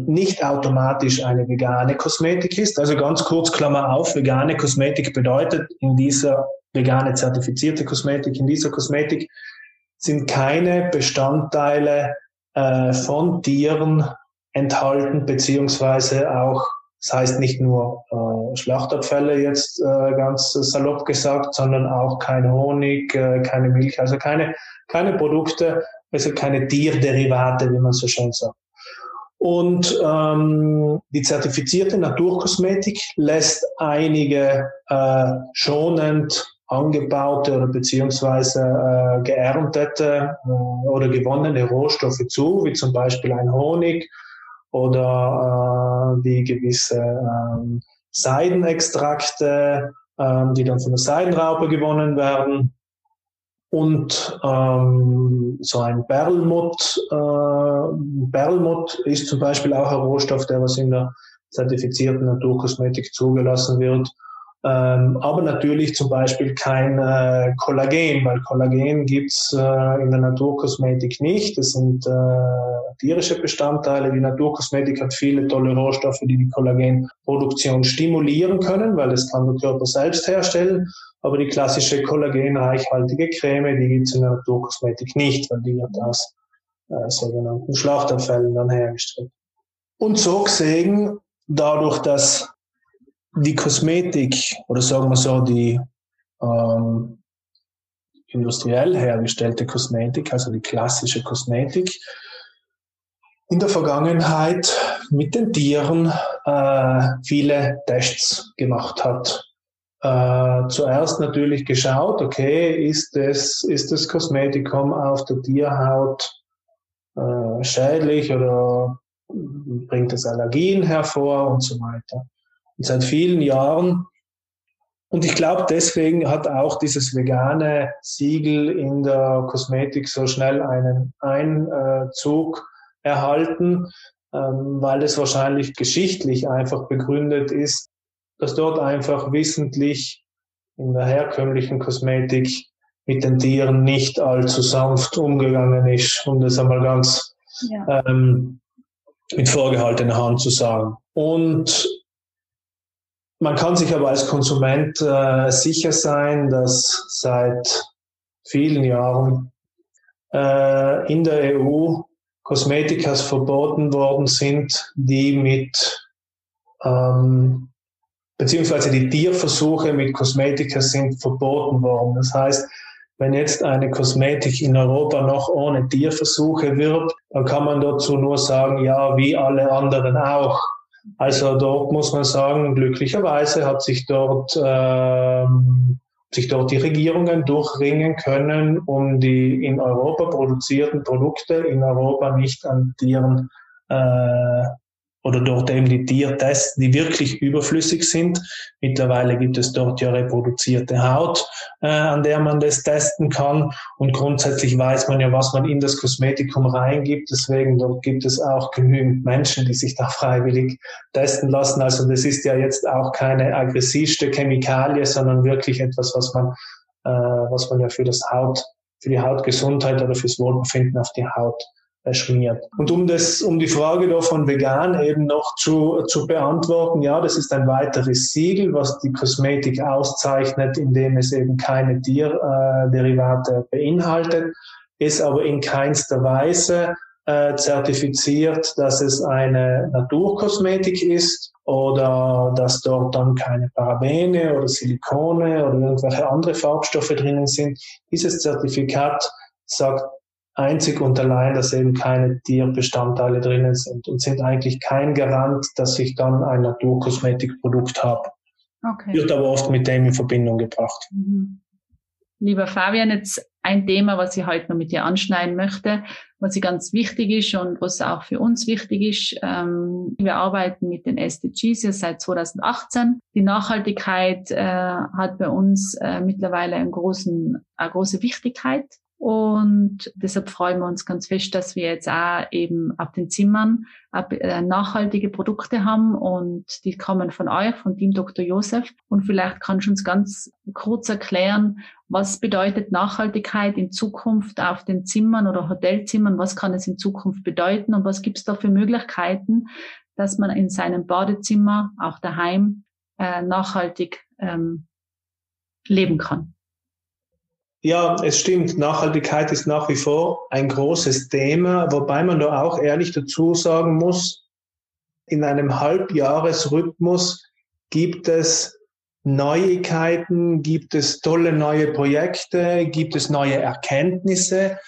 nicht automatisch eine vegane Kosmetik ist. Also ganz kurz, Klammer auf, vegane Kosmetik bedeutet, in dieser vegane zertifizierte Kosmetik, in dieser Kosmetik sind keine Bestandteile von Tieren enthalten, beziehungsweise auch, das heißt nicht nur Schlachtabfälle jetzt ganz salopp gesagt, sondern auch kein Honig, keine Milch, also keine Produkte, also keine Tierderivate, wie man so schön sagt. Und die zertifizierte Naturkosmetik lässt einige schonend angebaute oder beziehungsweise geerntete oder gewonnene Rohstoffe zu, wie zum Beispiel ein Honig oder die gewisse Seidenextrakte, die dann von der Seidenraupe gewonnen werden. Und so ein Perlmutt. Perlmutt ist zum Beispiel auch ein Rohstoff, der was in der zertifizierten Naturkosmetik zugelassen wird. Aber natürlich zum Beispiel kein Kollagen, weil Kollagen gibt's in der Naturkosmetik nicht. Das sind tierische Bestandteile. Die Naturkosmetik hat viele tolle Rohstoffe, die die Kollagenproduktion stimulieren können, weil das kann der Körper selbst herstellen. Aber die klassische kollagenreichhaltige Creme, die gibt es in der Naturkosmetik nicht, weil die wird aus sogenannten Schlachtabfällen dann hergestellt. Und so gesehen, dadurch, dass die Kosmetik, oder sagen wir so, die industriell hergestellte Kosmetik, also die klassische Kosmetik, in der Vergangenheit mit den Tieren viele Tests gemacht hat. Zuerst natürlich geschaut, okay, ist das Kosmetikum auf der Tierhaut schädlich oder bringt es Allergien hervor und so weiter. Und seit vielen Jahren, und ich glaube, deswegen hat auch dieses vegane Siegel in der Kosmetik so schnell einen Einzug erhalten, weil es wahrscheinlich geschichtlich einfach begründet ist, dass dort einfach wissentlich in der herkömmlichen Kosmetik mit den Tieren nicht allzu sanft umgegangen ist, um das einmal ganz mit vorgehaltener Hand zu sagen. Und man kann sich aber als Konsument sicher sein, dass seit vielen Jahren in der EU Kosmetika verboten worden sind, die mit beziehungsweise die Tierversuche mit Kosmetika sind verboten worden. Das heißt, wenn jetzt eine Kosmetik in Europa noch ohne Tierversuche wirbt, dann kann man dazu nur sagen, ja, wie alle anderen auch. Also dort muss man sagen, glücklicherweise hat sich dort die Regierungen durchringen können, um die in Europa produzierten Produkte in Europa nicht an Tieren oder dort eben die Tiertests, die wirklich überflüssig sind. Mittlerweile gibt es dort ja reproduzierte Haut, an der man das testen kann. Und grundsätzlich weiß man ja, was man in das Kosmetikum reingibt. Deswegen dort gibt es auch genügend Menschen, die sich da freiwillig testen lassen. Also das ist ja jetzt auch keine aggressivste Chemikalie, sondern wirklich etwas, was man ja für die Hautgesundheit oder fürs Wohlbefinden auf die Haut schmiert. Und um die Frage da von vegan eben noch zu beantworten, ja, das ist ein weiteres Siegel, was die Kosmetik auszeichnet, indem es eben keine Tierderivate beinhaltet, ist aber in keinster Weise zertifiziert, dass es eine Naturkosmetik ist oder dass dort dann keine Parabene oder Silikone oder irgendwelche andere Farbstoffe drinnen sind. Dieses Zertifikat sagt einzig und allein, dass eben keine Tierbestandteile drinnen sind und sind eigentlich kein Garant, dass ich dann ein Naturkosmetikprodukt habe. Okay. Wird aber oft mit dem in Verbindung gebracht. Mhm. Lieber Fabian, jetzt ein Thema, was ich heute noch mit dir anschneiden möchte, was ganz wichtig ist und was auch für uns wichtig ist. Wir arbeiten mit den SDGs ja seit 2018. Die Nachhaltigkeit hat bei uns mittlerweile eine große Wichtigkeit. Und deshalb freuen wir uns ganz fest, dass wir jetzt auch eben ab den Zimmern nachhaltige Produkte haben und die kommen von euch, von Team Dr. Joseph. Und vielleicht kannst du uns ganz kurz erklären, was bedeutet Nachhaltigkeit in Zukunft auf den Zimmern oder Hotelzimmern? Was kann es in Zukunft bedeuten und was gibt es da für Möglichkeiten, dass man in seinem Badezimmer, auch daheim, nachhaltig leben kann? Ja, es stimmt. Nachhaltigkeit ist nach wie vor ein großes Thema, wobei man da auch ehrlich dazu sagen muss, in einem Halbjahresrhythmus gibt es Neuigkeiten, gibt es tolle neue Projekte, gibt es neue Erkenntnisse,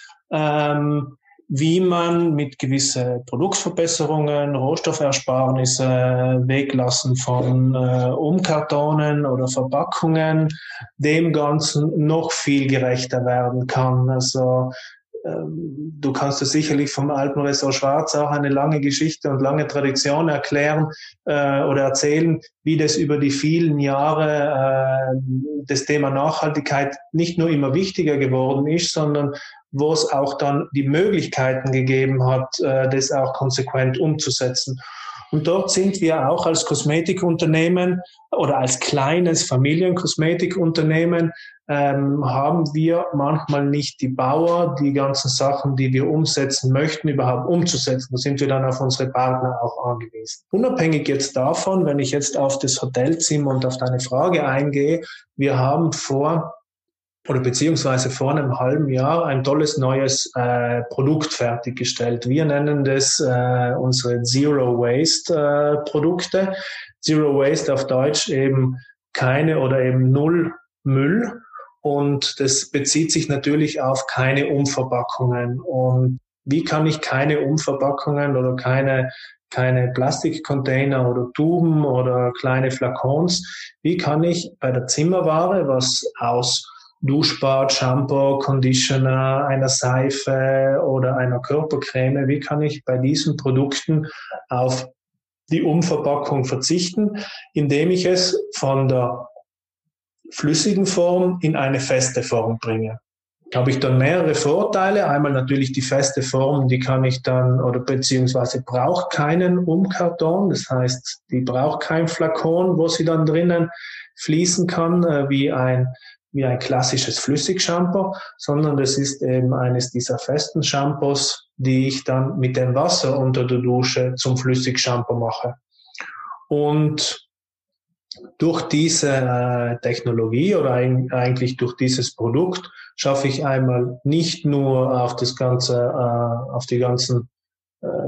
wie man mit gewissen Produktverbesserungen, Rohstoffersparnisse, Weglassen von Umkartonen oder Verpackungen, dem Ganzen noch viel gerechter werden kann. Also du kannst dir sicherlich vom Alpenresort Schwarz auch eine lange Geschichte und lange Tradition erklären oder erzählen, wie das über die vielen Jahre das Thema Nachhaltigkeit nicht nur immer wichtiger geworden ist, sondern wo es auch dann die Möglichkeiten gegeben hat, das auch konsequent umzusetzen. Und dort sind wir auch als Kosmetikunternehmen oder als kleines Familienkosmetikunternehmen, haben wir manchmal nicht die Power, die ganzen Sachen, die wir umsetzen möchten, überhaupt umzusetzen. Da sind wir dann auf unsere Partner auch angewiesen. Unabhängig jetzt davon, wenn ich jetzt auf das Hotelzimmer und auf deine Frage eingehe, wir haben vor einem halben Jahr ein tolles neues Produkt fertiggestellt. Wir nennen das unsere Zero-Waste-Produkte. Zero-Waste auf Deutsch eben keine oder eben null Müll. Und das bezieht sich natürlich auf keine Umverpackungen. Und wie kann ich keine Umverpackungen oder keine Plastikcontainer oder Tuben oder kleine Flakons, wie kann ich bei der Zimmerware, was aus Duschbad, Shampoo, Conditioner, einer Seife oder einer Körpercreme, wie kann ich bei diesen Produkten auf die Umverpackung verzichten, indem ich es von der flüssigen Form in eine feste Form bringe. Da habe ich dann mehrere Vorteile. Einmal natürlich die feste Form, die kann ich dann, oder beziehungsweise braucht keinen Umkarton, das heißt, die braucht kein Flakon, wo sie dann drinnen fließen kann, wie ein klassisches Flüssigshampoo, sondern das ist eben eines dieser festen Shampoos, die ich dann mit dem Wasser unter der Dusche zum Flüssigshampoo mache. Und durch diese Technologie oder eigentlich durch dieses Produkt schaffe ich einmal nicht nur auf das Ganze, auf die ganzen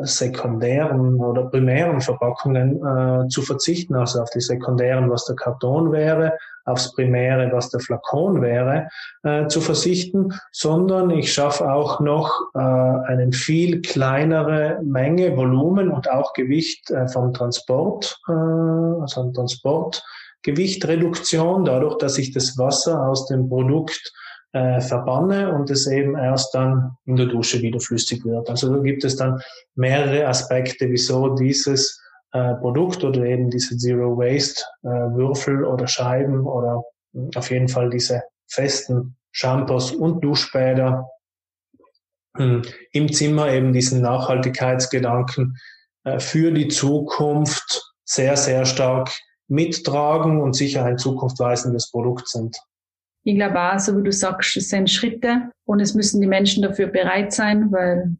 sekundären oder primären Verpackungen zu verzichten, also auf die sekundären, was der Karton wäre, aufs Primäre, was der Flakon wäre, zu verzichten, sondern ich schaffe auch noch eine viel kleinere Menge, Volumen und auch Gewicht vom Transport, also eine Transportgewichtreduktion, dadurch, dass ich das Wasser aus dem Produkt verbanne und es eben erst dann in der Dusche wieder flüssig wird. Also da gibt es dann mehrere Aspekte, wieso dieses Produkt oder eben diese Zero Waste Würfel oder Scheiben oder auf jeden Fall diese festen Shampoos und Duschbäder im Zimmer eben diesen Nachhaltigkeitsgedanken für die Zukunft sehr, sehr stark mittragen und sicher ein zukunftsweisendes Produkt sind. Ich glaube auch, so wie du sagst, es sind Schritte und es müssen die Menschen dafür bereit sein, weil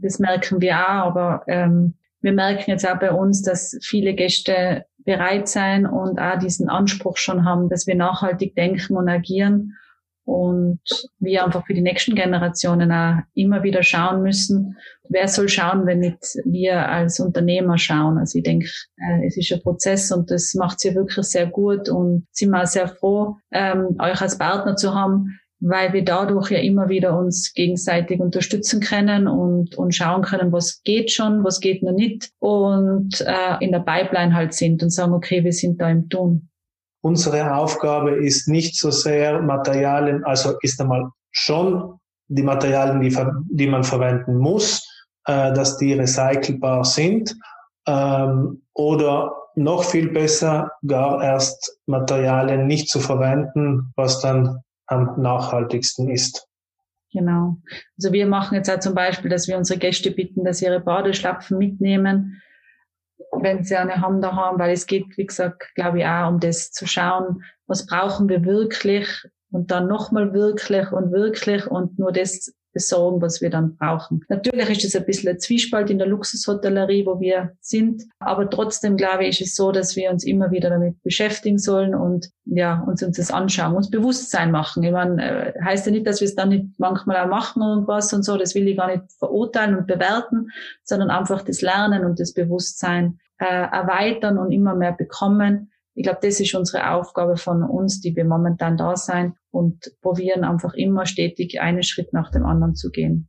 Das merken wir auch, aber wir merken jetzt auch bei uns, dass viele Gäste bereit sein und auch diesen Anspruch schon haben, dass wir nachhaltig denken und agieren und wir einfach für die nächsten Generationen auch immer wieder schauen müssen. Wer soll schauen, wenn nicht wir als Unternehmer schauen? Also ich denke, es ist ein Prozess und das macht sie wirklich sehr gut und sind wir auch sehr froh, euch als Partner zu haben, weil wir dadurch ja immer wieder uns gegenseitig unterstützen können und schauen können, was geht schon, was geht noch nicht und in der Pipeline halt sind und sagen, okay, wir sind da im Tun. Unsere Aufgabe ist nicht so sehr Materialien, also ist einmal schon die Materialien, die man verwenden muss, dass die recycelbar sind oder noch viel besser gar erst Materialien nicht zu verwenden, was dann am nachhaltigsten ist. Genau. Also wir machen jetzt auch zum Beispiel, dass wir unsere Gäste bitten, dass sie ihre Badeschlapfen mitnehmen, wenn sie eine haben da haben, weil es geht, wie gesagt, glaube ich auch, um das zu schauen, was brauchen wir wirklich und dann nochmal wirklich und nur das besorgen, was wir dann brauchen. Natürlich ist es ein bisschen ein Zwiespalt in der Luxushotellerie, wo wir sind, aber trotzdem, glaube ich, ist es so, dass wir uns immer wieder damit beschäftigen sollen und ja, uns das anschauen, uns Bewusstsein machen. Ich meine, heißt ja nicht, dass wir es dann nicht manchmal auch machen und was und so, das will ich gar nicht verurteilen und bewerten, sondern einfach das Lernen und das Bewusstsein erweitern und immer mehr bekommen. Ich glaube, das ist unsere Aufgabe von uns, die wir momentan da sein und probieren einfach immer stetig einen Schritt nach dem anderen zu gehen.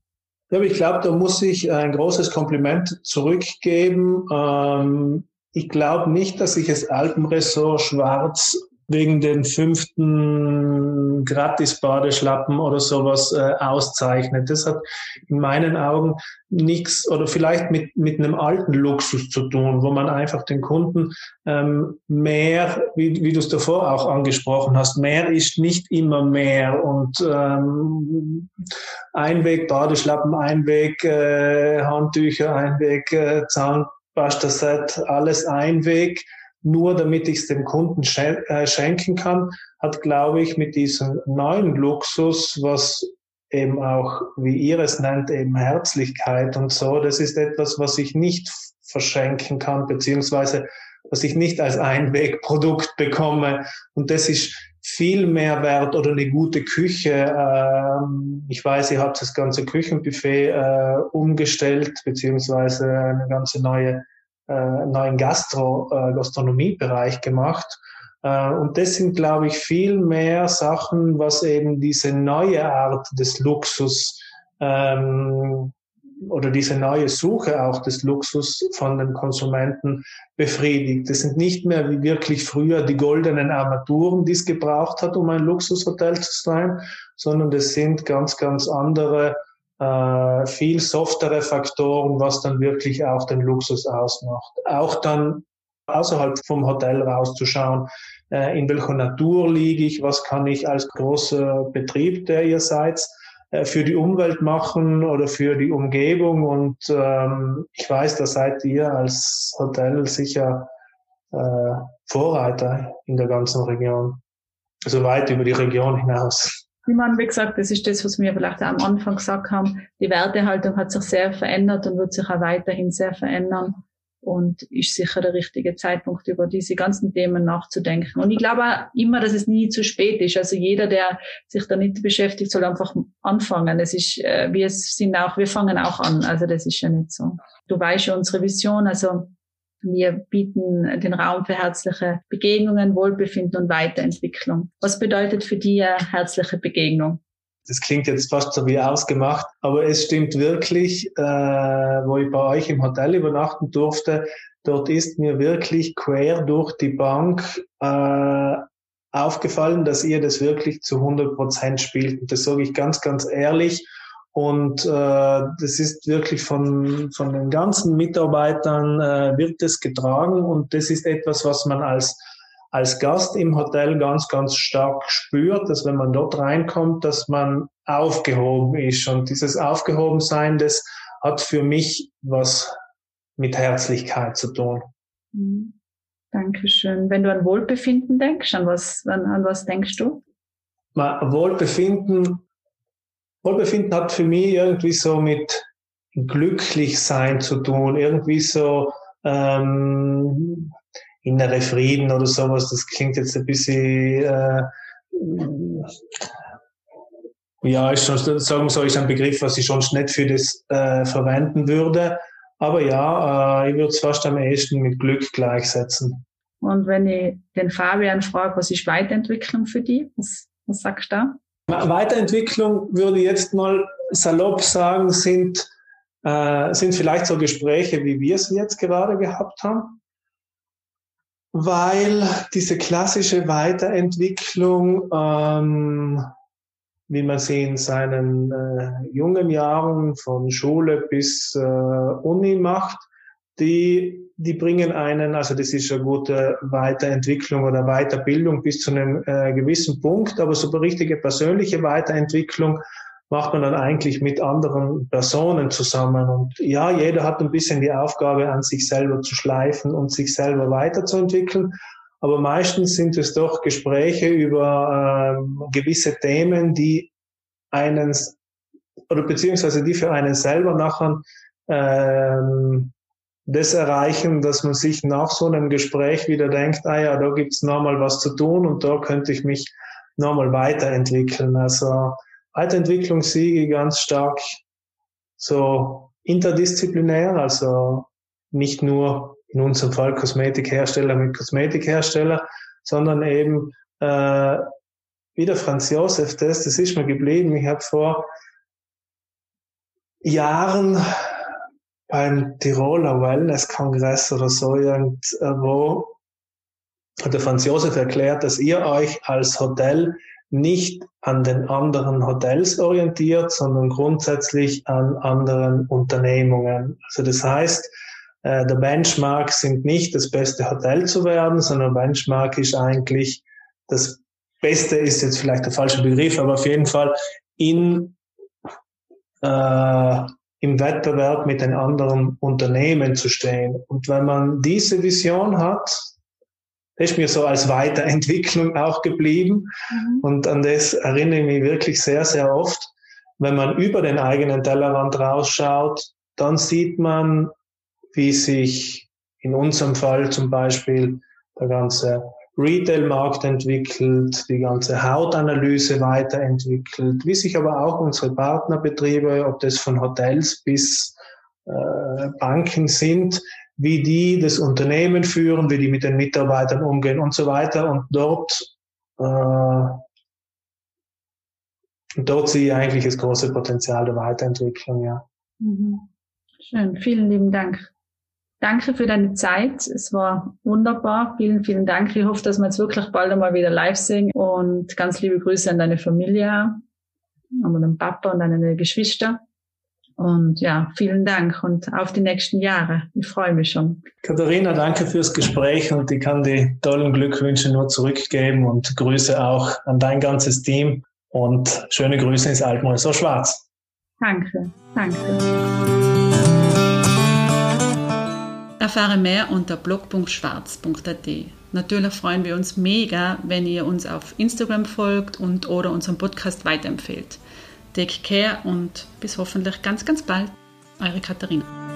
Ja, ich glaube, da muss ich ein großes Kompliment zurückgeben. Ich glaube nicht, dass ich das Alpenresort Schwarz wegen den 5. Gratis-Badeschlappen oder sowas auszeichnet. Das hat in meinen Augen nichts oder vielleicht mit einem alten Luxus zu tun, wo man einfach den Kunden mehr, wie du es davor auch angesprochen hast, mehr ist nicht immer mehr und Einweg-Badeschlappen, Einweg-Handtücher, Einweg-Zahnpasta-Set, alles Einweg. Nur damit ich es dem Kunden schenken kann, hat, glaube ich, mit diesem neuen Luxus, was eben auch, wie ihr es nennt, eben Herzlichkeit und so, das ist etwas, was ich nicht verschenken kann, beziehungsweise was ich nicht als Einwegprodukt bekomme. Und das ist viel mehr wert oder eine gute Küche. Ich weiß, ihr habt das ganze Küchenbuffet umgestellt, beziehungsweise eine ganze neuen Gastronomiebereich gemacht. Und das sind, glaube ich, viel mehr Sachen, was eben diese neue Art des Luxus oder diese neue Suche auch des Luxus von den Konsumenten befriedigt. Das sind nicht mehr wie wirklich früher die goldenen Armaturen, die es gebraucht hat, um ein Luxushotel zu sein, sondern das sind ganz, ganz andere viel softere Faktoren, was dann wirklich auch den Luxus ausmacht. Auch dann außerhalb vom Hotel rauszuschauen, in welcher Natur liege ich, was kann ich als großer Betrieb, der ihr seid, für die Umwelt machen oder für die Umgebung. Und ich weiß, da seid ihr als Hotel sicher Vorreiter in der ganzen Region, so weit über die Region hinaus. Ich meine, wie gesagt, das ist das, was wir vielleicht auch am Anfang gesagt haben. Die Wertehaltung hat sich sehr verändert und wird sich auch weiterhin sehr verändern und ist sicher der richtige Zeitpunkt, über diese ganzen Themen nachzudenken. Und ich glaube auch immer, dass es nie zu spät ist. Also jeder, der sich da nicht beschäftigt, soll einfach anfangen. Es ist, wir fangen auch an. Also das ist ja nicht so. Du weißt ja unsere Vision. Also wir bieten den Raum für herzliche Begegnungen, Wohlbefinden und Weiterentwicklung. Was bedeutet für dich eine herzliche Begegnung? Das klingt jetzt fast so wie ausgemacht, aber es stimmt wirklich, wo ich bei euch im Hotel übernachten durfte, dort ist mir wirklich quer durch die Bank aufgefallen, dass ihr das wirklich zu 100% spielt. Und das sage ich ganz, ganz ehrlich. Und das ist wirklich von den ganzen Mitarbeitern wird das getragen und das ist etwas, was man als Gast im Hotel ganz, ganz stark spürt, dass wenn man dort reinkommt, dass man aufgehoben ist. Und dieses Aufgehobensein, das hat für mich was mit Herzlichkeit zu tun. Mhm. Dankeschön. Wenn du an Wohlbefinden denkst, an was denkst du? Wohlbefinden hat für mich irgendwie so mit Glücklichsein zu tun, irgendwie so innere Frieden oder sowas. Das klingt jetzt ein bisschen, ja, ist schon, sagen wir so, ist ein Begriff, was ich schon nicht für das verwenden würde. Aber ja, ich würde es fast am ehesten mit Glück gleichsetzen. Und wenn ich den Fabian frage, was ist Weiterentwicklung für dich? Was sagst du da? Weiterentwicklung, würde ich jetzt mal salopp sagen, sind vielleicht so Gespräche, wie wir es jetzt gerade gehabt haben. Weil diese klassische Weiterentwicklung, wie man sie in seinen jungen Jahren von Schule bis Uni macht, die bringen einen, also das ist eine gute Weiterentwicklung oder Weiterbildung bis zu einem gewissen Punkt, aber so eine richtige persönliche Weiterentwicklung macht man dann eigentlich mit anderen Personen zusammen. Und ja, jeder hat ein bisschen die Aufgabe, an sich selber zu schleifen und sich selber weiterzuentwickeln. Aber meistens sind es doch Gespräche über gewisse Themen, die einen, oder beziehungsweise die für einen selber nachher das erreichen, dass man sich nach so einem Gespräch wieder denkt, ah ja, da gibt's nochmal was zu tun und da könnte ich mich nochmal weiterentwickeln. Also Weiterentwicklung sehe ich ganz stark so interdisziplinär, also nicht nur in unserem Fall Kosmetikhersteller mit Kosmetikhersteller, sondern eben wie der Franz Josef, das ist mir geblieben. Ich habe vor Jahren beim Tiroler Wellness-Kongress oder so irgendwo hat der Franz Josef erklärt, dass ihr euch als Hotel nicht an den anderen Hotels orientiert, sondern grundsätzlich an anderen Unternehmungen. Also das heißt, der Benchmark sind nicht das beste Hotel zu werden, sondern Benchmark ist eigentlich, das Beste ist jetzt vielleicht der falsche Begriff, aber auf jeden Fall im Wettbewerb mit den anderen Unternehmen zu stehen. Und wenn man diese Vision hat, das ist mir so als Weiterentwicklung auch geblieben. Und an das erinnere ich mich wirklich sehr, sehr oft. Wenn man über den eigenen Tellerrand rausschaut, dann sieht man, wie sich in unserem Fall zum Beispiel der ganze Retail-Markt entwickelt, die ganze Hautanalyse weiterentwickelt, wie sich aber auch unsere Partnerbetriebe, ob das von Hotels bis Banken sind, wie die das Unternehmen führen, wie die mit den Mitarbeitern umgehen und so weiter. Und dort sehe ich eigentlich das große Potenzial der Weiterentwicklung, ja. Schön, vielen lieben Dank. Danke für deine Zeit. Es war wunderbar. Vielen, vielen Dank. Ich hoffe, dass wir jetzt wirklich bald einmal wieder live sehen. Und ganz liebe Grüße an deine Familie, an deinen Papa und an deine Geschwister. Und ja, vielen Dank und auf die nächsten Jahre. Ich freue mich schon. Katharina, danke fürs Gespräch und ich kann die tollen Glückwünsche nur zurückgeben und Grüße auch an dein ganzes Team und schöne Grüße ins Alpenresort Schwarz. Danke, danke. Erfahre mehr unter blog.schwarz.at. Natürlich freuen wir uns mega, wenn ihr uns auf Instagram folgt und oder unseren Podcast weiterempfehlt. Take care und bis hoffentlich ganz, ganz bald. Eure Katharina.